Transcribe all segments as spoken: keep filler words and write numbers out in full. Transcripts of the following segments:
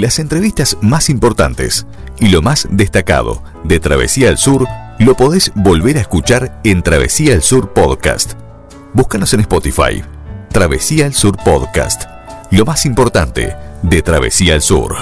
las entrevistas más importantes y lo más destacado de Travesía al Sur lo podés volver a escuchar en Travesía al Sur Podcast. Búscanos en Spotify, Travesía al Sur Podcast, lo más importante de Travesía al Sur.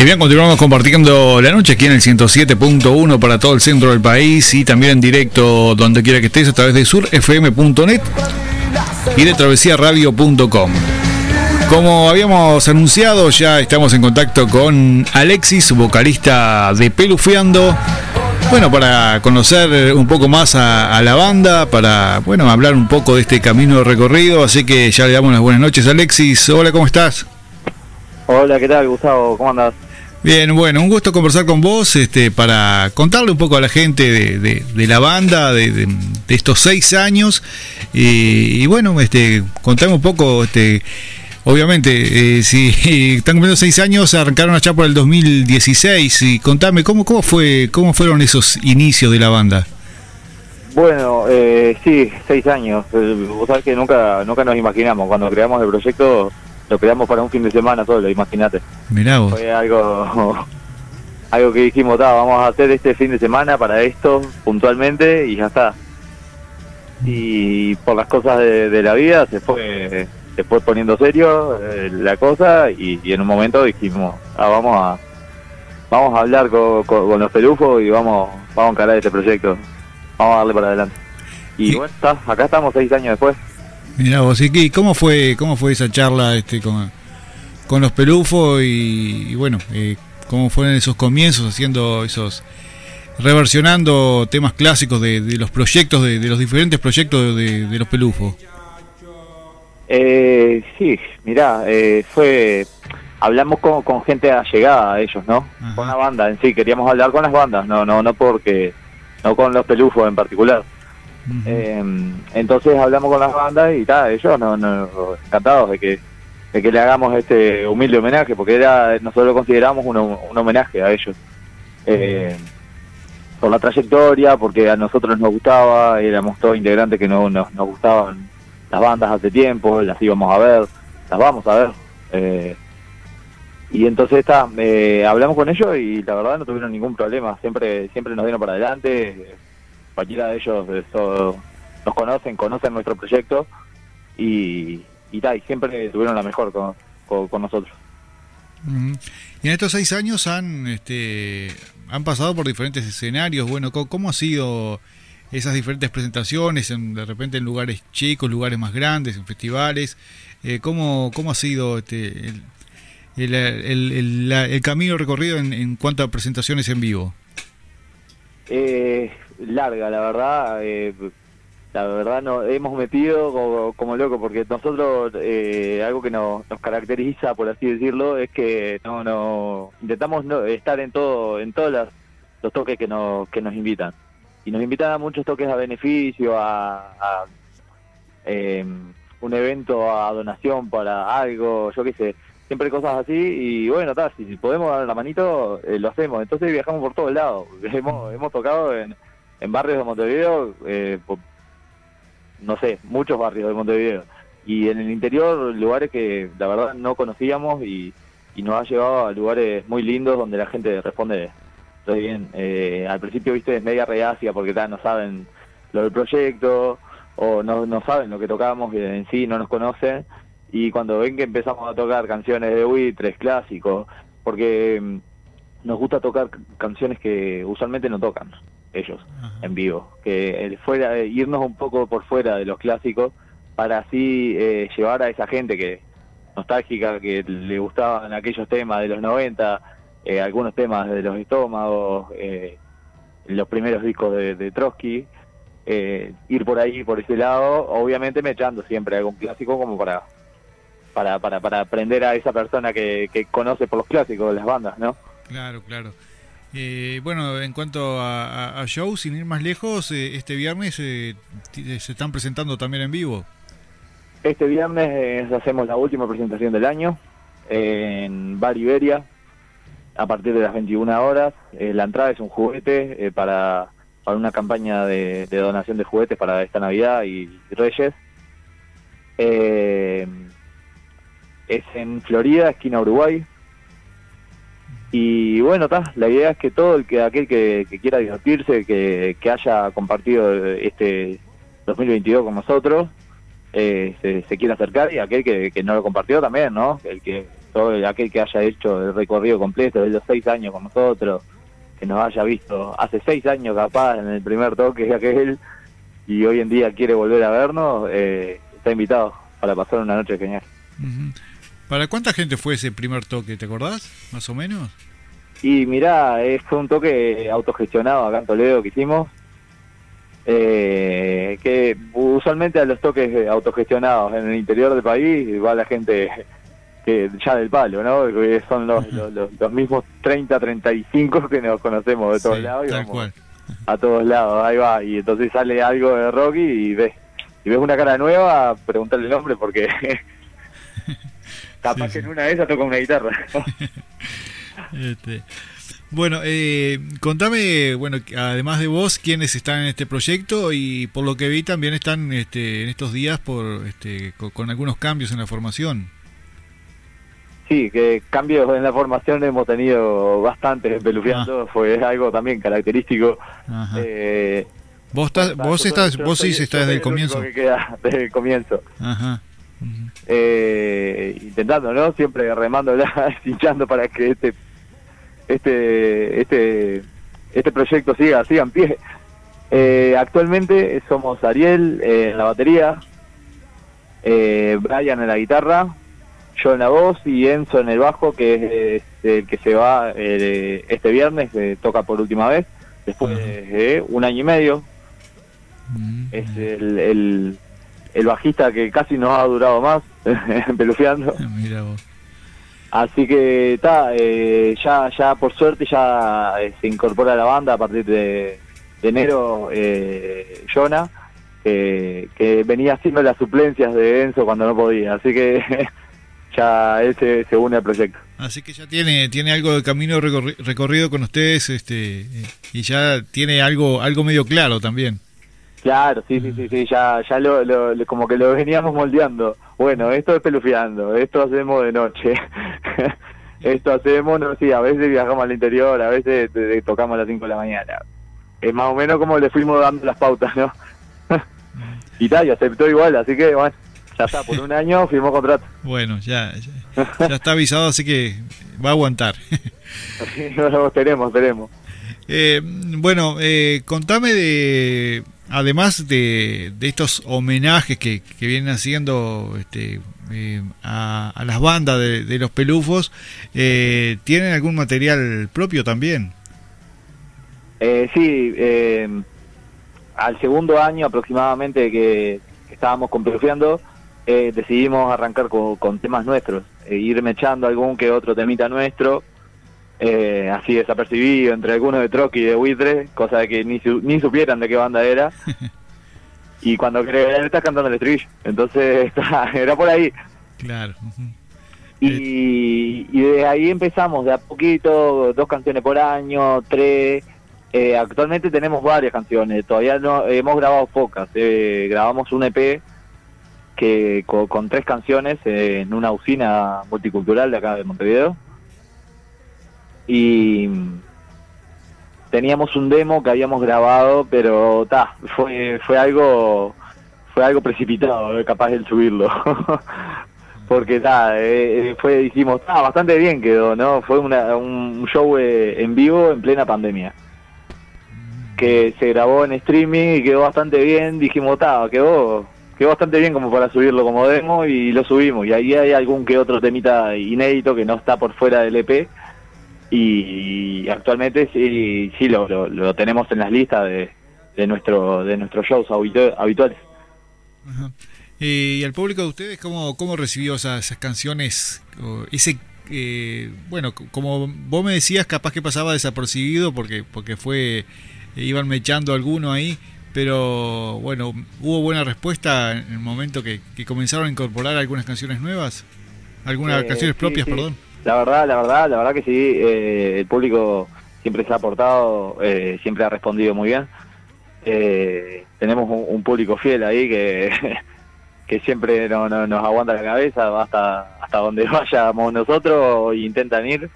Y bien, continuamos compartiendo la noche aquí en el ciento siete punto uno para todo el centro del país y también en directo donde quiera que estés a través de sur f m punto net y de travesía radio punto com. Como habíamos anunciado, ya estamos en contacto con Alexis, vocalista de Peluffeando. Bueno, para conocer un poco más a, a la banda, para bueno hablar un poco de este camino recorrido. Así que ya le damos las buenas noches, Alexis. Hola, ¿cómo estás? Hola, ¿qué tal, Gustavo? ¿Cómo andás? Bien, bueno, un gusto conversar con vos este, para contarle un poco a la gente de, de, de la banda, de, de, de estos seis años. Y, y bueno, este, contame un poco, este, obviamente, eh, si están cumpliendo seis años, arrancaron allá por el dos mil dieciséis. Y contame, ¿cómo, cómo, fue, cómo fueron esos inicios de la banda? Bueno, eh, sí, seis años. Vos sabés que nunca, nunca nos imaginamos, cuando creamos el proyecto, lo creamos para un fin de semana solo, imagínate. Mirá vos. Fue algo algo que dijimos, vamos a hacer este fin de semana para esto, puntualmente, y ya está. Y por las cosas de, de la vida se fue se fue poniendo serio eh, la cosa, y, y en un momento dijimos, ah, vamos a vamos a hablar con, con, con los pelufos y vamos, vamos a encarar este proyecto. Vamos a darle para adelante. Y, y... bueno, está, acá estamos seis años después. Mirá vos, ¿y cómo fue, cómo fue esa charla este, con, con los pelufos y, y bueno, eh, cómo fueron esos comienzos haciendo esos, reversionando temas clásicos de, de los proyectos, de, de los diferentes proyectos de, de los pelufos? Eh, sí, mirá, eh, fue, hablamos con, con gente allegada a ellos, ¿no? Ajá. Con la banda en sí, queríamos hablar con las bandas, no, no, no porque, no con los pelufos en particular. Uh-huh. Eh, entonces hablamos con las bandas y tal, ellos no, no, encantados de que de que le hagamos este humilde homenaje, porque era, nosotros lo consideramos un, un homenaje a ellos eh, uh-huh. por la trayectoria, porque a nosotros nos gustaba, éramos todos integrantes que no, no, nos gustaban las bandas hace tiempo, las íbamos a ver, las vamos a ver eh, y entonces ta, eh, hablamos con ellos y la verdad no tuvieron ningún problema, siempre siempre nos dieron para adelante. Cualquiera de ellos eso, nos conocen, conocen nuestro proyecto y, y, ta, y siempre tuvieron la mejor con, con, con nosotros. Uh-huh. Y en estos seis años han este, han pasado por diferentes escenarios. Bueno, ¿cómo, cómo ha sido esas diferentes presentaciones? En, de repente en lugares chicos, lugares más grandes, en festivales. Eh, ¿cómo, ¿Cómo ha sido este, el, el, el, el, la, el camino recorrido en, en cuanto a presentaciones en vivo? Eh... larga, la verdad, eh, la verdad nos hemos metido como, como loco, porque nosotros eh, algo que nos, nos caracteriza, por así decirlo, es que no, no intentamos no, estar en todo, en todos los, los toques que nos, que nos invitan, y nos invitan a muchos toques a beneficio, a, a eh, un evento, a donación para algo, yo qué sé, siempre cosas así, y bueno, ta, si podemos dar la manito, eh, lo hacemos. Entonces viajamos por todos lados, hemos, hemos tocado en en barrios de Montevideo, eh, no sé, muchos barrios de Montevideo, y en el interior lugares que la verdad no conocíamos y, y nos ha llevado a lugares muy lindos donde la gente responde muy bien. Eh, al principio, viste, es media reacia porque tal, no saben lo del proyecto o no, no saben lo que tocamos en sí, no nos conocen, y cuando ven que empezamos a tocar canciones de buitres, clásicos, porque nos gusta tocar canciones que usualmente no tocan ellos. Ajá. En vivo, que el fuera, irnos un poco por fuera de los clásicos para así eh, llevar a esa gente que nostálgica, que le gustaban aquellos temas de los noventa, eh, algunos temas de Los Estómagos, eh, los primeros discos de, de Trotsky, eh, ir por ahí, por ese lado, obviamente mechando siempre algún clásico como para para para para aprender a esa persona que, que conoce por los clásicos de las bandas, ¿no? Claro, claro. Eh, bueno, en cuanto a, a, a show, sin ir más lejos, eh, este viernes eh, se están presentando también en vivo. Este viernes eh, hacemos la última presentación del año eh, en Bar Iberia a partir de las veintiuna horas. Eh, la entrada es un juguete eh, para, para una campaña de, de donación de juguetes para esta Navidad y, y Reyes. Eh, es en Florida, esquina Uruguay. Y bueno, ta, la idea es que todo el que aquel que, que quiera divertirse, que, que haya compartido este dos mil veintidós con nosotros, eh, se, se quiera acercar, y aquel que, que no lo compartió también, ¿no? El que todo aquel que haya hecho el recorrido completo de los seis años con nosotros, que nos haya visto hace seis años capaz en el primer toque aquel, y hoy en día quiere volver a vernos, eh, está invitado para pasar una noche genial. Uh-huh. ¿Para cuánta gente fue ese primer toque? ¿Te acordás? ¿Más o menos? Y mirá, fue un toque autogestionado acá en Toledo que hicimos. Eh, que usualmente a los toques autogestionados en el interior del país va la gente que ya del palo, ¿no? Que son los, los, los, los mismos treinta, treinta y cinco que nos conocemos de todos sí, lados. Y tal vamos cual. A todos lados, ahí va. Y entonces sale algo de Rocky y ves, y ves una cara nueva, preguntarle el nombre porque... Capaz sí, sí. que en una de esas toca una guitarra. este. Bueno, eh, contame, bueno, además de vos, quiénes están en este proyecto, y por lo que vi también están este, en estos días por este, con, con algunos cambios en la formación. Sí, que cambios en la formación hemos tenido bastantes en Peluffeando, ah. fue algo también característico. Eh, vos estás, vos estás, vos sí estás desde el comienzo. Que queda desde el comienzo. Ajá. Uh-huh. Eh, intentando, ¿no? Siempre remándola, hinchando para que este este este este proyecto siga siga en pie. Eh, actualmente somos Ariel eh, en la batería, eh, Brian en la guitarra, yo en la voz y Enzo en el bajo, que es el que se va eh, este viernes, eh, toca por última vez después de eh, un año y medio. Uh-huh. Es el, el el bajista que casi nos ha durado más en Peluffeando. Mira vos. Así que está, eh, ya ya por suerte ya eh, se incorpora a la banda a partir de, de enero eh, Jonah, eh, que venía haciendo las suplencias de Enzo cuando no podía, así que ya él se, se une al proyecto. Así que ya tiene tiene algo de camino recorri- recorrido con ustedes, este y ya tiene algo algo medio claro también. Claro, sí, sí, sí, sí, ya ya lo, lo como que lo veníamos moldeando. Bueno, esto es Peluffeando, esto hacemos de noche, esto hacemos, no, sí, a veces viajamos al interior, a veces te, te tocamos a las cinco de la mañana. Es más o menos como le fuimos dando las pautas, ¿no? Y tal, y aceptó igual, así que bueno, ya está, por un año firmó contrato. Bueno, ya, ya, ya está avisado, así que va a aguantar. No, tenemos, tenemos. Eh, bueno, eh, contame de... Además de, de estos homenajes que, que vienen haciendo este, eh, a, a las bandas de, de los pelufos, eh, ¿tienen algún material propio también? Eh, sí, eh, al segundo año aproximadamente que, que estábamos con Peluffeando, eh, decidimos arrancar con, con temas nuestros, eh, ir mechando algún que otro temita nuestro, Eh, así desapercibido entre algunos de Trotsky y de Buitre, cosa de que ni, su, ni supieran de qué banda era. Y cuando creer estás cantando el estribillo, entonces está, era por ahí. Claro. Uh-huh. y, y desde ahí empezamos de a poquito, dos canciones por año, tres. Eh, actualmente tenemos varias canciones, todavía no hemos grabado pocas. Eh, grabamos un E P que con, con tres canciones eh, en una usina multicultural de acá de Montevideo. Y teníamos un demo que habíamos grabado, pero ta, fue fue algo fue algo precipitado, capaz de subirlo. Porque ta, eh, fue hicimos ta, bastante bien quedó, ¿no? Fue una, un show eh, en vivo en plena pandemia, que se grabó en streaming y quedó bastante bien. Dijimos, ta, quedó, quedó bastante bien como para subirlo como demo, y lo subimos. Y ahí hay algún que otro temita inédito que no está por fuera del E P. Y, y actualmente sí, sí lo, lo, lo tenemos en las listas de, de nuestro de nuestros shows habituales. Ajá. ¿Y al público de ustedes cómo, cómo recibió esas, esas canciones, ese eh, bueno, como vos me decías, capaz que pasaba desapercibido porque, porque fue, iban mechando alguno ahí, pero bueno, ¿hubo buena respuesta en el momento que, que comenzaron a incorporar algunas canciones nuevas? Algunas eh, canciones sí, propias, sí. perdón. La verdad, la verdad, la verdad que sí, eh, el público siempre se ha aportado, eh, siempre ha respondido muy bien. Eh, tenemos un, un público fiel ahí que, que siempre no, no, nos aguanta la cabeza hasta, hasta donde vayamos nosotros e intentan ir.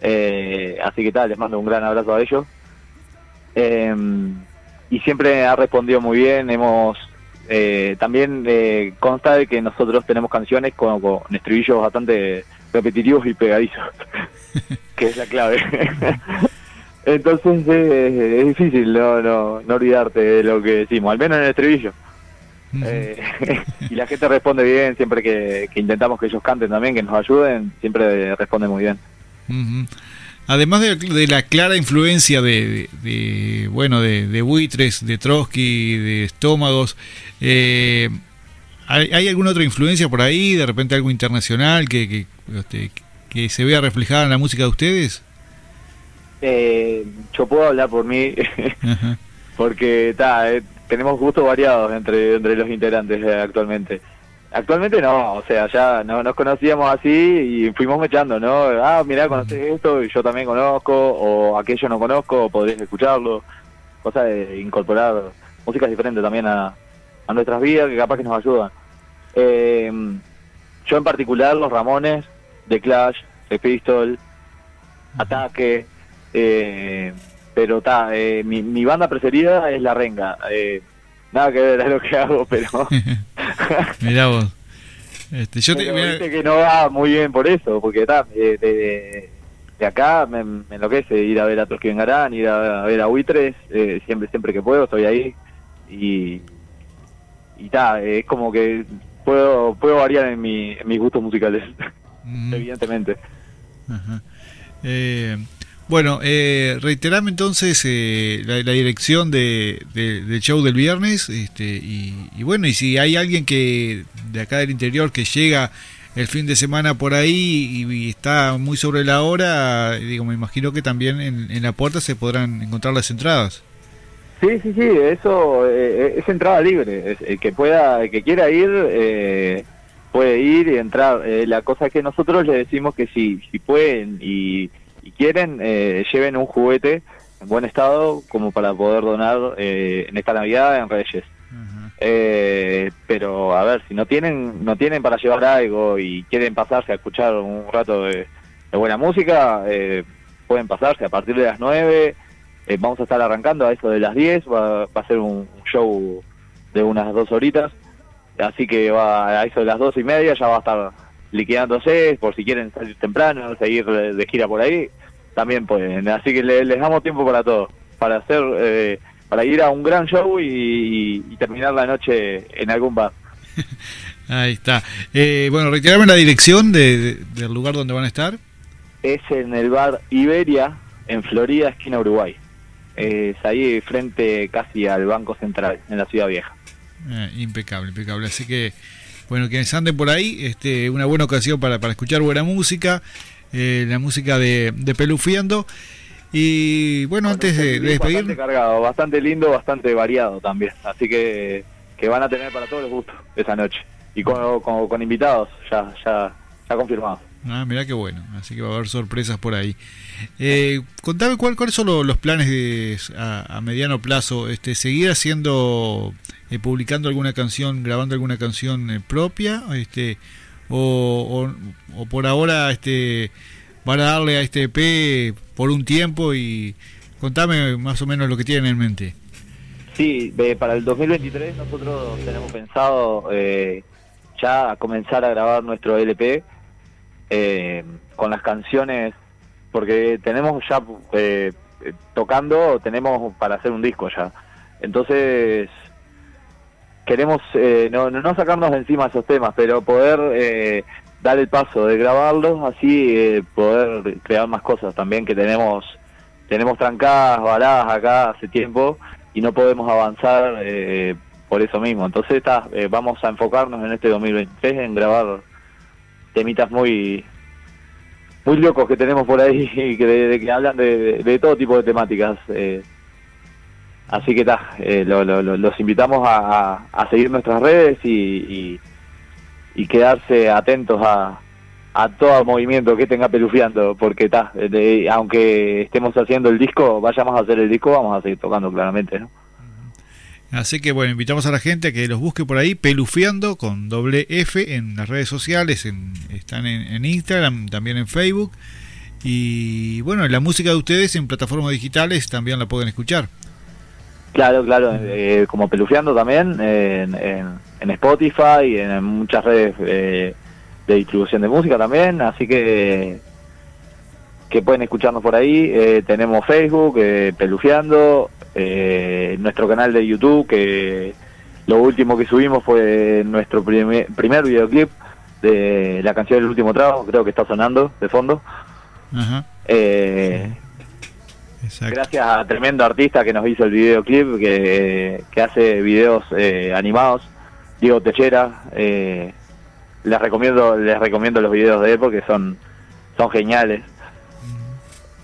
Eh, así que tal, les mando un gran abrazo a ellos. Eh, y siempre ha respondido muy bien. Hemos eh, también eh, consta de que nosotros tenemos canciones con, con estribillos bastante repetitivos y pegadizos, que es la clave. Entonces eh, es difícil no, no, no olvidarte de lo que decimos, al menos en el estribillo. Uh-huh. eh, y la gente responde bien, siempre que, que intentamos que ellos canten también, que nos ayuden, siempre responden muy bien. Uh-huh. Además de, de la clara influencia de, de, de bueno de, de Buitres, de Trotsky, de Estómagos, eh, ¿hay, ¿hay alguna otra influencia por ahí? ¿De repente algo internacional que, que, este, que se vea reflejada en la música de ustedes? Eh, yo puedo hablar por mí, porque ta, eh, tenemos gustos variados entre entre los integrantes eh, actualmente. Actualmente no, o sea, ya no nos conocíamos así y fuimos mechando, ¿no? Ah, mirá, conocés uh-huh. esto y yo también conozco, o aquello no conozco, podrías escucharlo. Cosa de incorporar músicas diferentes también a, a nuestras vidas que capaz que nos ayudan. Eh, yo en particular, los Ramones, The Clash, The Pistol, uh-huh. Ataque... Eh, pero ta, eh, mi, mi banda preferida es La Renga. Eh, nada que ver a lo que hago, pero... Mirá vos. Este, yo te mirá... que no va muy bien por eso, porque ta, de, de, de acá me, me enloquece ir a ver a Tosquín Garán, ir a, a ver a Buitres, eh, siempre siempre que puedo estoy ahí. Y, y ta, eh, es como que puedo puedo variar en, mi, en mis gustos musicales, mm. evidentemente. Ajá. Eh... Bueno, eh, reiterame entonces eh, la, la dirección de, de, del show del viernes, este, y, y bueno, y si hay alguien que de acá del interior que llega el fin de semana por ahí y, y está muy sobre la hora, digo, me imagino que también en, en la puerta se podrán encontrar las entradas. Sí, sí, sí, eso eh, es entrada libre, es, el que pueda, el que quiera ir eh, puede ir y entrar. Eh, la cosa es que nosotros le decimos que si, si pueden y y quieren, eh, lleven un juguete en buen estado como para poder donar eh, en esta Navidad en Reyes. Uh-huh. Eh, pero a ver, si no tienen no tienen para llevar algo y quieren pasarse a escuchar un rato de, de buena música, eh, pueden pasarse a partir de las nueve. Eh, vamos a estar arrancando a eso de las diez. Va, va a ser un show de unas dos horitas. Así que va a eso de las dos y media ya va a estar... liquidándose, por si quieren salir temprano, seguir de gira por ahí, también pueden. Así que le, les damos tiempo para todo, para hacer, eh, para ir a un gran show y, y, y terminar la noche en algún bar. Ahí está. Eh, bueno, retirarme la dirección de, de, del lugar donde van a estar. Es en el Bar Iberia, en Florida, esquina Uruguay. Es ahí frente casi al Banco Central, en la Ciudad Vieja. Eh, impecable, impecable. Así que... bueno, quienes anden por ahí, este, una buena ocasión para, para escuchar buena música, eh, la música de, de Peluffeando. Y bueno, bueno antes de, de despedir... bastante cargado, bastante lindo, bastante variado también. Así que, que van a tener para todos los gustos esa noche. Y con, con, con invitados, ya, ya, ya confirmados. Ah, mirá qué bueno. Así que va a haber sorpresas por ahí. Eh, contame, ¿cuál, ¿cuáles son los, los planes de, a, a mediano plazo? Este, ¿seguir haciendo, eh, publicando alguna canción, grabando alguna canción eh, propia? este o, o, o por ahora este van a darle a este E P por un tiempo? Y contame más o menos lo que tienen en mente. Sí, eh, para el dos mil veintitrés nosotros tenemos pensado eh, ya comenzar a grabar nuestro L P. Eh, con las canciones, porque tenemos ya eh, tocando, tenemos para hacer un disco ya, entonces queremos eh, no, no sacarnos de encima esos temas, pero poder eh, dar el paso de grabarlos, así eh, poder crear más cosas también, que tenemos tenemos trancadas, baladas acá hace tiempo y no podemos avanzar eh, por eso mismo. Entonces ta, eh, vamos a enfocarnos en este dos mil veintitrés en grabar temitas muy muy locos que tenemos por ahí, que, de, de, que hablan de, de, de todo tipo de temáticas. Eh, así que ta, eh, lo, lo, los invitamos a, a, a seguir nuestras redes y, y, y quedarse atentos a, a todo movimiento que tenga Peluffeando, porque ta, de, aunque estemos haciendo el disco, vayamos a hacer el disco, vamos a seguir tocando claramente, ¿no? Así que bueno, invitamos a la gente a que los busque por ahí, Peluffeando con doble F en las redes sociales, en, están en, en Instagram, también en Facebook. Y bueno, la música de ustedes en plataformas digitales también la pueden escuchar. Claro, claro, eh, como Peluffeando también, eh, en, en, en Spotify, en muchas redes eh, de distribución de música también, así que... que pueden escucharnos por ahí. Eh, tenemos Facebook, eh, Peluffeando, eh, nuestro canal de YouTube, que lo último que subimos fue nuestro primer, primer videoclip de la canción del último trago, creo que está sonando de fondo. Ajá. Eh, sí. Gracias a tremendo artista que nos hizo el videoclip, que, que hace videos eh, animados, Diego Techera. Eh, les recomiendo, les recomiendo los videos de él porque son, son geniales.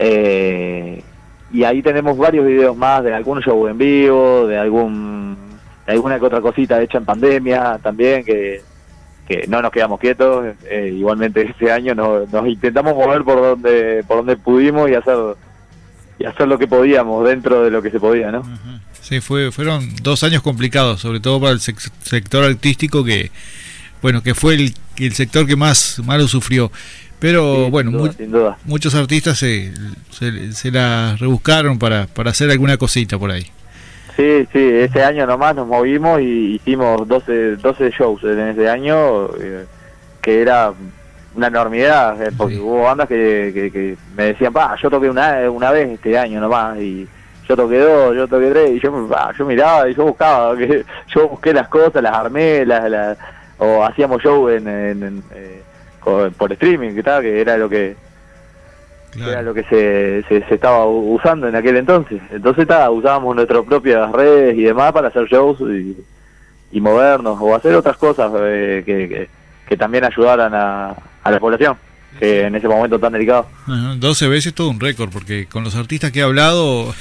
Eh, y ahí tenemos varios videos más de algún show en vivo, de algún de alguna que otra cosita hecha en pandemia también, que, que no nos quedamos quietos. Eh, igualmente este año no, nos intentamos mover por donde por donde pudimos y hacer y hacer lo que podíamos dentro de lo que se podía, ¿no? Sí, fue, fueron dos años complicados, sobre todo para el sector artístico, que bueno, que fue el, el sector que más malo sufrió. Pero sí, bueno, sin duda, mu- muchos artistas se, se, se la rebuscaron para, para hacer alguna cosita por ahí. Sí, sí, ese año nomás nos movimos y hicimos doce, doce shows en ese año, eh, que era una enormidad, eh, porque sí, hubo bandas que, que, que me decían, pa, yo toqué una, una vez este año nomás, y yo toqué dos, yo toqué tres, y yo, bah, yo miraba y yo buscaba, que, yo busqué las cosas, las armé, las, las, o hacíamos show en... en, en eh, por streaming, que tal, que era lo que, claro, que era lo que se, se, se estaba usando en aquel entonces. Entonces ta, usábamos nuestras propias redes y demás para hacer shows y, y movernos o hacer otras cosas eh, que, que, que también ayudaran a, a la población, que en ese momento tan delicado. doce veces todo un récord, porque con los artistas que he hablado,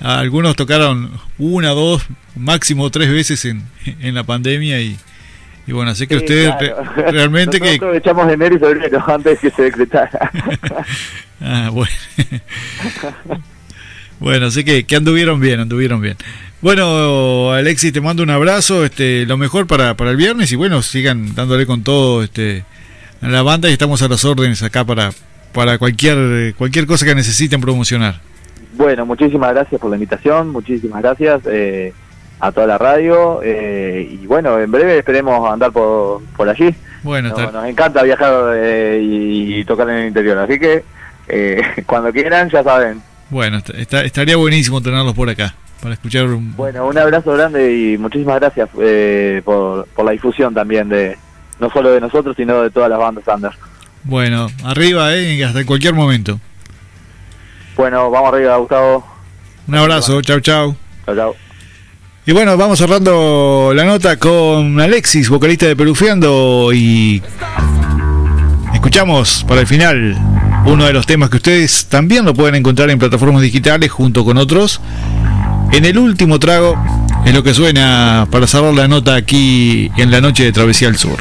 algunos tocaron una, dos, máximo tres veces en, en la pandemia y... Y bueno, así que sí, ustedes claro, re- realmente nosotros que... Nosotros echamos enero y febrero antes que se decretara. Ah, bueno. Bueno, así que, que anduvieron bien, anduvieron bien. Bueno, Alexis, te mando un abrazo, este, lo mejor para, para el viernes y bueno, sigan dándole con todo este, a la banda y estamos a las órdenes acá para, para cualquier, cualquier cosa que necesiten promocionar. Bueno, muchísimas gracias por la invitación, muchísimas gracias. Eh... a toda la radio, eh, y bueno, en breve esperemos andar por, por allí. Bueno, nos, nos encanta viajar eh, y, y tocar en el interior, así que eh, cuando quieran ya saben. Bueno, está, estaría buenísimo tenerlos por acá para escuchar un... Bueno, un abrazo grande y muchísimas gracias eh, por, por la difusión también, de no solo de nosotros sino de todas las bandas under. Bueno, arriba, eh, hasta cualquier momento. Bueno, vamos arriba, Gustavo. Un abrazo, chau chau. Chau chau. Y bueno, vamos cerrando la nota con Alexis, vocalista de Peluffeando, y escuchamos para el final uno de los temas que ustedes también lo pueden encontrar en plataformas digitales junto con otros. En el último trago es lo que suena para cerrar la nota aquí en la noche de Travesía al Sur.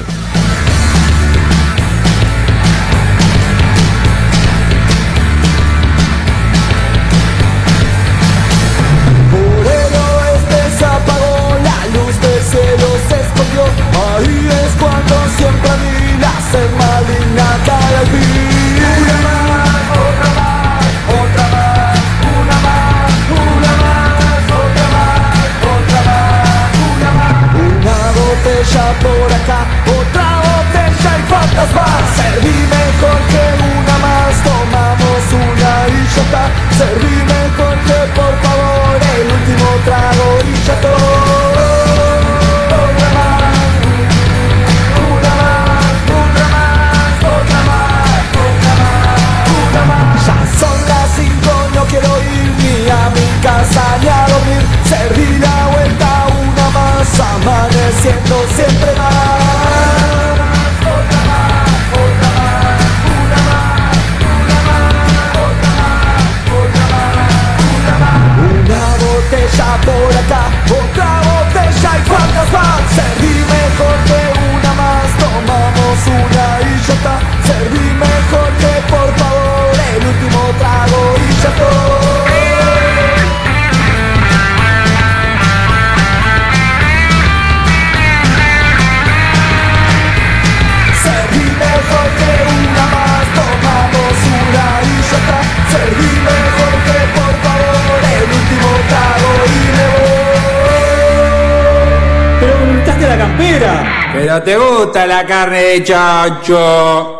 Por acá, otra Pero te gusta la carne de chancho.